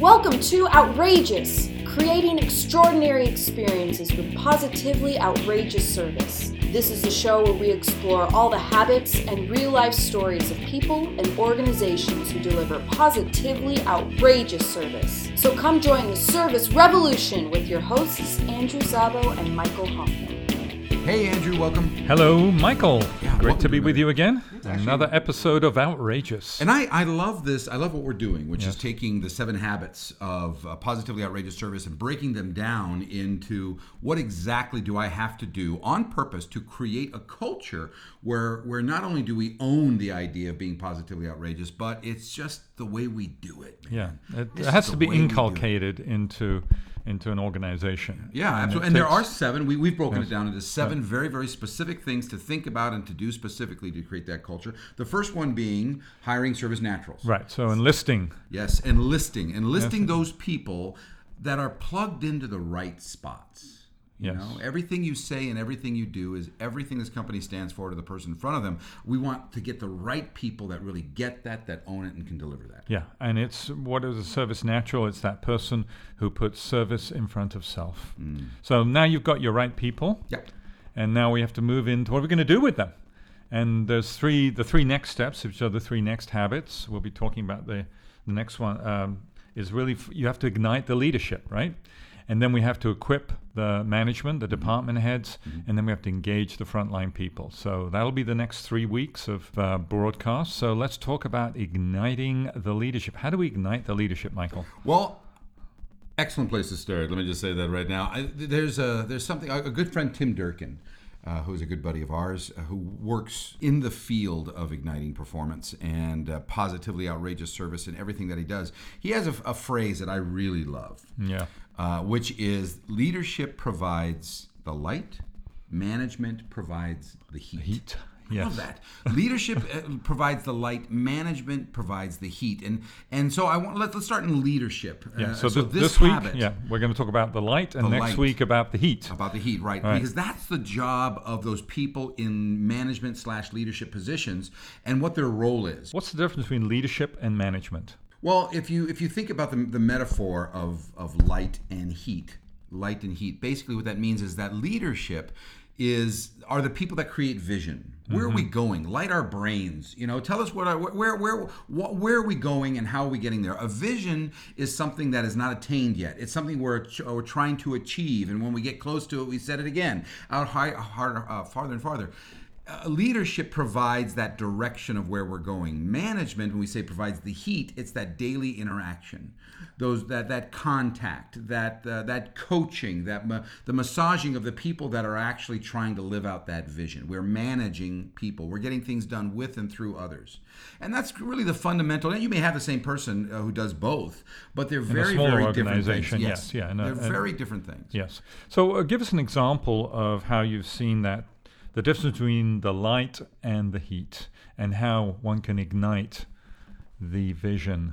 Welcome to Outrageous, creating extraordinary experiences with positively outrageous service. This is the show where we explore all the habits and real-life stories of people and organizations who deliver positively outrageous service. So come join the service revolution with your hosts, Andrew Szabo and Michael Hoffman. Hey, Andrew, welcome. Hello, Michael. Yeah, great to be with you again. Another episode of Outrageous. And I love this. I love what we're doing, which is taking the 7 habits of positively outrageous service and breaking them down into what exactly do I have to do on purpose to create a culture where not only do we own the idea of being positively outrageous, but it's just the way we do it. Man. Yeah, it has to be inculcated into an organization. Yeah, absolutely. And there are 7. We've broken it down into 7 very, very specific things to think about and to do specifically to create that culture. The first one being hiring service naturals. Right, so enlisting. Yes, enlisting those people that are plugged into the right spots. You know, everything you say and everything you do is everything this company stands for to the person in front of them. We want to get the right people that really get that own it and can deliver that. Yeah, and it's what is a service natural? It's that person who puts service in front of self. Mm. So now you've got your right people. Yep. And now we have to move into what are we going to do with them? And there's the three next steps, which are the 3 next habits. We'll be talking about the next one is really you have to ignite the leadership, right? And then we have to equip the management, the department heads, and then we have to engage the frontline people. So that'll be the next 3 weeks of broadcast. So let's talk about igniting the leadership. How do we ignite the leadership, Michael? Well, excellent place to start. Let me just say that right now. There's something, a good friend, Tim Durkin, who's a good buddy of ours, who works in the field of igniting performance and positively outrageous service and everything that he does. He has a phrase that I really love, which is leadership provides the light, management provides the heat. Yes. I love that. Leadership provides the light, management provides the heat. And so let's start in leadership. Yeah. So this week, we're going to talk about the light and next week about the heat. About the heat, right. Because that's the job of those people in management / leadership positions and what their role is. What's the difference between leadership and management? Well, if you think about the metaphor of light and heat, basically what that means is that leadership are the people that create vision. Where are we going? Light our brains. You know, tell us where are we going and how are we getting there? A vision is something that is not attained yet. It's something we're trying to achieve, and when we get close to it, we set it again out farther and farther. Leadership provides that direction of where we're going. Management, when we say provides the heat, it's that daily interaction, those that contact, that coaching, the massaging of the people that are actually trying to live out that vision. We're managing people. We're getting things done with and through others, and that's really the fundamental. And you may have the same person who does both, but they're very, very different things. Yes, yeah, they're very different things. Yes. So give us an example of how you've seen that. The difference between the light and the heat, and how one can ignite the vision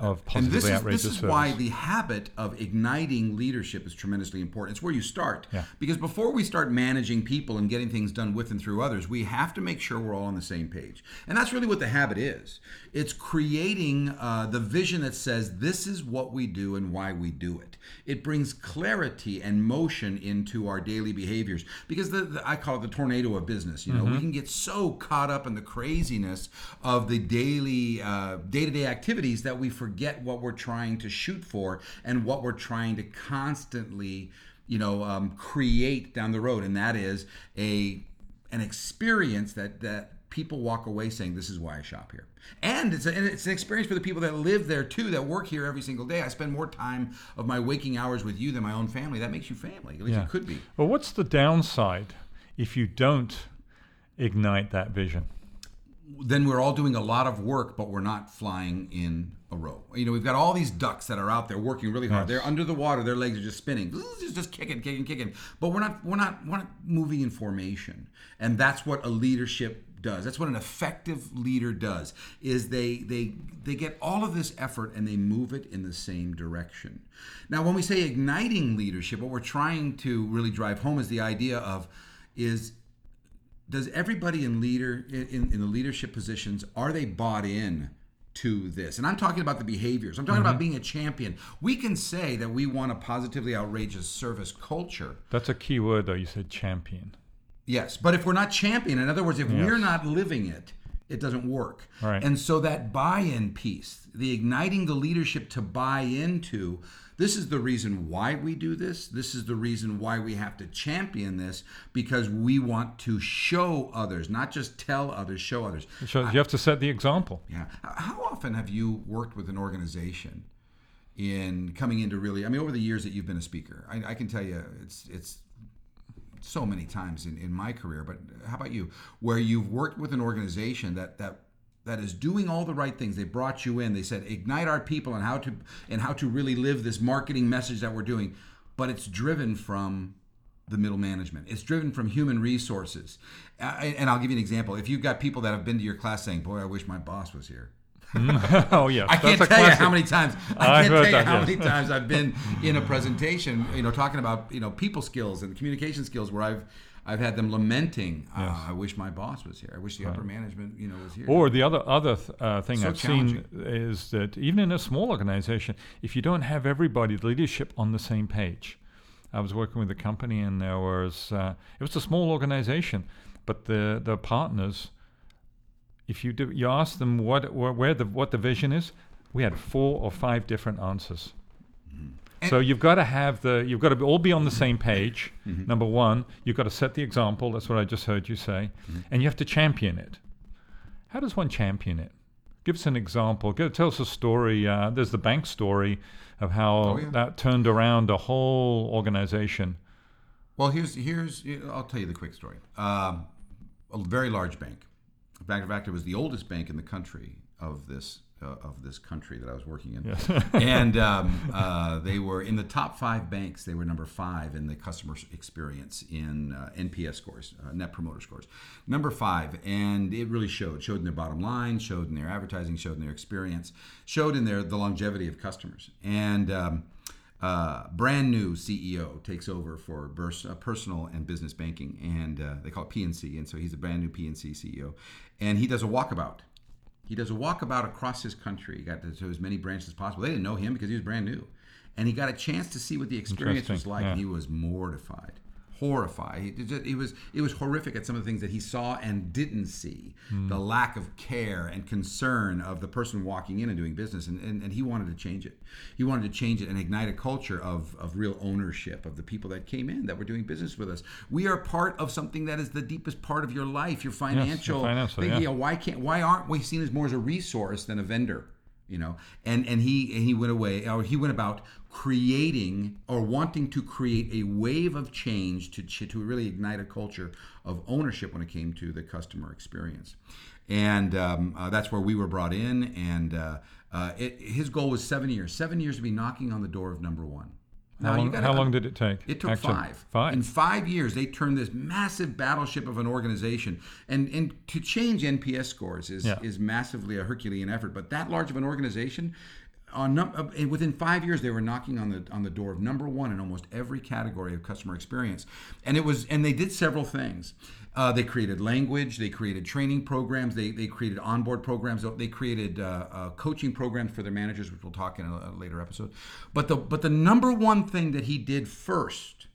of positively outrageous service. This is why the habit of igniting leadership is tremendously important. It's where you start. Yeah. Because before we start managing people and getting things done with and through others, we have to make sure we're all on the same page. And that's really what the habit is. It's creating the vision that says this is what we do and why we do it. It brings clarity and motion into our daily behaviors. Because I call it the tornado of business. You know, we can get so caught up in the craziness of the daily, day-to-day activities that we forget what we're trying to shoot for and what we're trying to constantly, create down the road. And that is an experience that people walk away saying, this is why I shop here. And it's an experience for the people that live there too, that work here every single day. I spend more time of my waking hours with you than my own family. That makes you family. At least it could be. Well, what's the downside if you don't ignite that vision? Then we're all doing a lot of work, but we're not flying in a row. You know, we've got all these ducks that are out there working really hard. Yes. They're under the water. Their legs are just spinning, just kicking. But we're not moving in formation, and that's what a leadership does. That's what an effective leader does. Is they get all of this effort and they move it in the same direction. Now, when we say igniting leadership, what we're trying to really drive home is the idea of does everybody in the leadership positions, are they bought in to this. And I'm talking about the behaviors. I'm talking about being a champion. We can say that we want a positively outrageous service culture. That's a key word, though. You said champion. Yes. But if we're not champion, in other words, if we're not living it, it doesn't work. Right. And so that buy-in piece, the igniting the leadership to buy into, this is the reason why we do this. This is the reason why we have to champion this, because we want to show others, not just tell others, show others. So you have to set the example. Yeah. How often have you worked with an organization in coming into really, I mean, over the years that you've been a speaker, I can tell you it's so many times in my career, but how about you, where you've worked with an organization that is doing all the right things. They brought you in. They said, ignite our people and how to really live this marketing message that we're doing. But it's driven from the middle management. It's driven from human resources. And I'll give you an example. If you've got people that have been to your class saying, boy, I wish my boss was here. Oh, yeah. I can't tell you how many times. Many times I've been in a presentation, talking about, people skills and communication skills where I've had them lamenting, I wish my boss was here. I wish the upper management, was here. Or the other thing I've seen is that even in a small organization, if you don't have everybody, the leadership on the same page. I was working with a company and there was, it was a small organization, but the partners, if you ask them what the vision is, we had 4 or 5 different answers. Mm-hmm. So you've got to all be on the same page. Mm-hmm. Number one, you've got to set the example. That's what I just heard you say. Mm-hmm. And you have to champion it. How does one champion it? Give us an example. Tell us a story. There's the bank story of how that turned around a whole organization. Well, I'll tell you the quick story. A very large bank. Magna Factor was the oldest bank in the country of this country that I was working in. Yes. And they were in the top 5 banks. They were number 5 in the customer experience in NPS scores, Net Promoter Scores. Number 5, and it really showed. Showed in their bottom line, showed in their advertising, showed in their experience, showed in the longevity of customers. And brand new CEO takes over for personal and business banking, and they call it PNC, and so he's a brand new PNC CEO. And he does a walkabout. He does a walkabout across his country. He got to as many branches as possible. They didn't know him because he was brand new. And he got a chance to see what the experience was like. Yeah. And he was mortified, horrified. It was horrific at some of the things that he saw and didn't see. The lack of care and concern of the person walking in and doing business. And he wanted to change it. He wanted to change it and ignite a culture of real ownership of the people that came in that were doing business with us. We are part of something that is the deepest part of your life, your financial thing. Yeah. Why aren't we seen as more as a resource than a vendor? And he went away, or he went about creating or wanting to create a wave of change to really ignite a culture of ownership when it came to the customer experience. And that's where we were brought in. And his goal was 7 years. 7 years to be knocking on the door of number one. How long did it take? It took 5. In 5 years, they turned this massive battleship of an organization. And to change NPS scores is massively a Herculean effort. But that large of an organization, within 5 years, they were knocking on the door of number one in almost every category of customer experience. And they did several things. They created language. They created training programs. They created onboard programs. They created coaching programs for their managers, which we'll talk in a later episode. But the number one thing that he did first,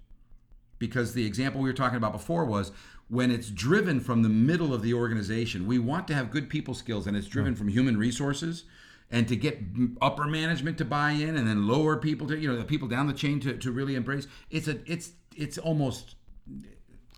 because the example we were talking about before was when it's driven from the middle of the organization, we want to have good people skills, and it's driven from human resources. And to get upper management to buy in, and then lower people to the people down the chain to really embrace, it's almost.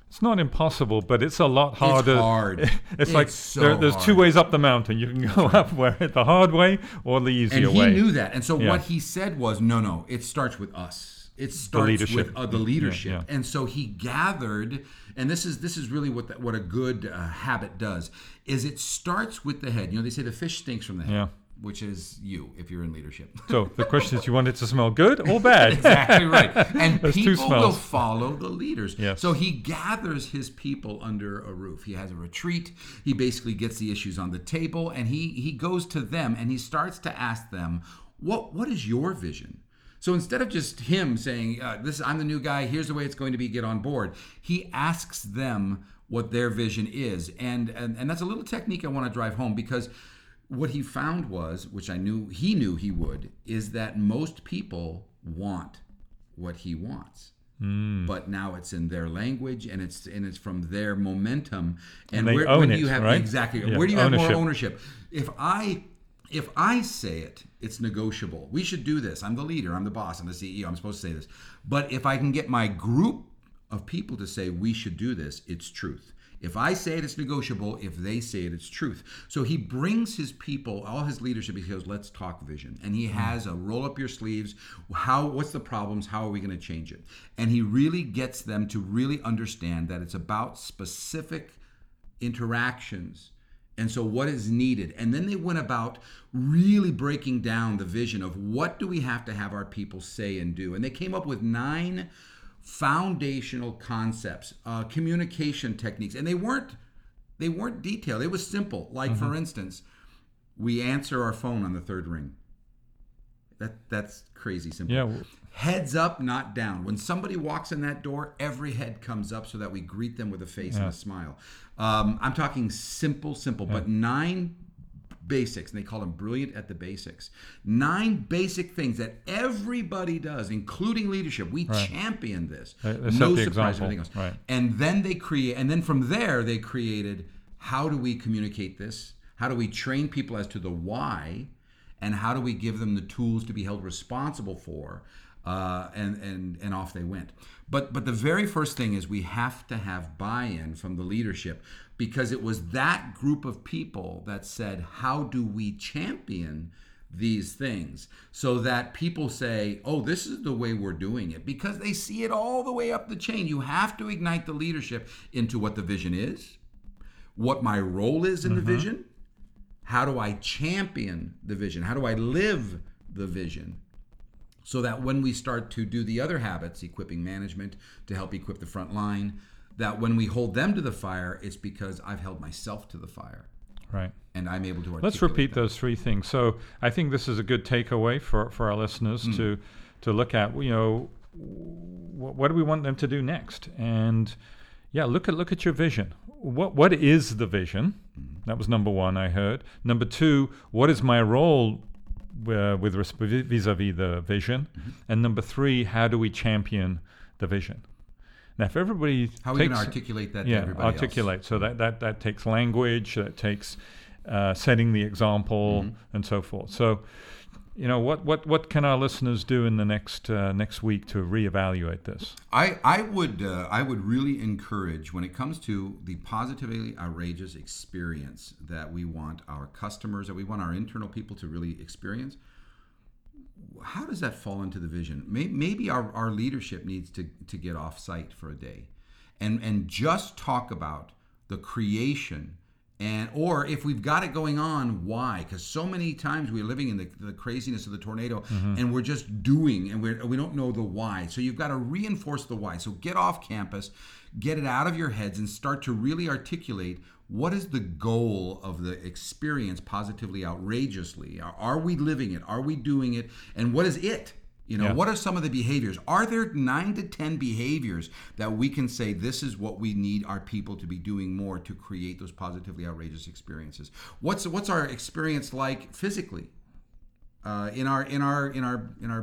It's not impossible, but it's a lot harder. It's hard. It's like so there's 2 ways up the mountain. You can go up the hard way or the easier way. And he knew that, and so what he said was, no, it starts with us. It starts with the leadership, and so he gathered, and this is really what a good habit does, is it starts with the head. They say the fish stinks from the head. Yeah. Which is you, if you're in leadership. So the question is, you want it to smell good or bad? Exactly right. And people will follow the leaders. Yes. So he gathers his people under a roof. He has a retreat. He basically gets the issues on the table, and he goes to them, and he starts to ask them, what is your vision? So instead of just him saying, I'm the new guy, here's the way it's going to be, get on board, he asks them what their vision is. And that's a little technique I want to drive home, because What he found was, which I knew he would, is that most people want what he wants. Mm. But now it's in their language, and it's from their momentum. And where own do you have right? Exactly? Yeah. Where do you have more ownership? If I say it, it's negotiable. We should do this. I'm the leader. I'm the boss. I'm the CEO. I'm supposed to say this. But if I can get my group of people to say we should do this, it's truth. If I say it, it's negotiable. If they say it, it's truth. So he brings his people, all his leadership, he goes, let's talk vision. And he has a roll up your sleeves. What's the problems? How are we going to change it? And he really gets them to really understand that it's about specific interactions. And so what is needed? And then they went about really breaking down the vision of what do we have to have our people say and do? And they came up with 9 foundational concepts, communication techniques, and they weren't detailed. It was simple. Like for instance, we answer our phone on the third ring. That's crazy simple. Yeah. Heads up, not down. When somebody walks in that door, every head comes up so that we greet them with a face and a smile. I'm talking simple, but 9 basics, and they call them brilliant at the basics. 9 basic things that everybody does, including leadership. We champion this. No surprise, everything else. Right. And then they created, how do we communicate this? How do we train people as to the why? And how do we give them the tools to be held responsible for? And off they went. But the very first thing is we have to have buy-in from the leadership, because it was that group of people that said, how do we champion these things so that people say, oh, this is the way we're doing it, because they see it all the way up the chain. You have to ignite the leadership into what the vision is, what my role is in the vision, how do I champion the vision, how do I live the vision, so that when we start to do the other habits, equipping management to help equip the front line, that when we hold them to the fire, it's because I've held myself to the fire. Right. And I'm able to articulate. Let's repeat those 3 things. So I think this is a good takeaway for our listeners to look at, what do we want them to do next? And look at your vision. What is the vision? That was number 1 I heard. Number 2, what is my role with respect vis-a-vis the vision, and number 3, how do we champion the vision? Now, if everybody how are we going to articulate that to everybody articulate else? So that takes language, that takes setting the example, and so forth. So, what can our listeners do in the next week to reevaluate this? I would really encourage, when it comes to the positively outrageous experience that we want our customers, that we want our internal people to really experience, how does that fall into the vision? Maybe our leadership needs to get off site for a day and just talk about the creation. And or if we've got it going on, why? Because so many times we're living in the craziness of the tornado, and we're just doing, and we don't know the why. So you've got to reinforce the why. So get off campus, get it out of your heads, and start to really articulate what is the goal of the experience positively, outrageously. Are we living it? Are we doing it? And what is it? What are some of the behaviors? Are there 9 to 10 behaviors that we can say this is what we need our people to be doing more to create those positively outrageous experiences? What's our experience like physically? In our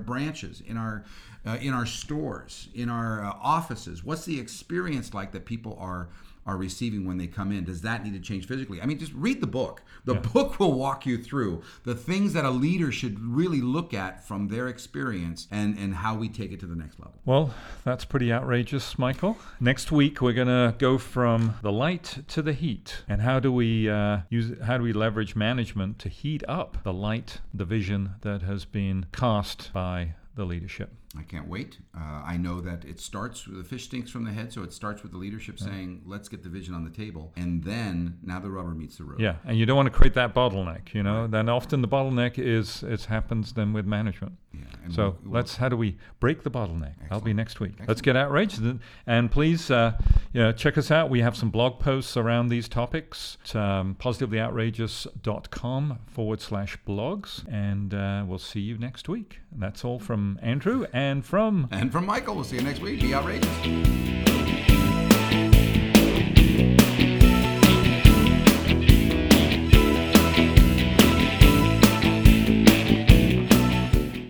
branches, in our stores, in our offices, what's the experience like that people are receiving when they come in? Does that need to change physically? I mean, just read the book. The book will walk you through the things that a leader should really look at from their experience and how we take it to the next level. Well, that's pretty outrageous, Michael. Next week we're gonna go from the light to the heat, and how do we leverage management to heat up the light, the vision that has been cast by the leadership. I can't wait. I know that it starts with the fish stinks from the head, so it starts with the leadership saying, let's get the vision on the table, and then now the rubber meets the road. Yeah, and you don't want to create that bottleneck, Right. Then often the bottleneck happens then with management. Yeah. So how do we break the bottleneck? Excellent. That'll be next week. Excellent. Let's get outraged, and please check us out. We have some blog posts around these topics. It's positivellyooutrageous.com/blogs, and we'll see you next week. And that's all from Andrew and from Michael. We'll see you next week. Be outrageous.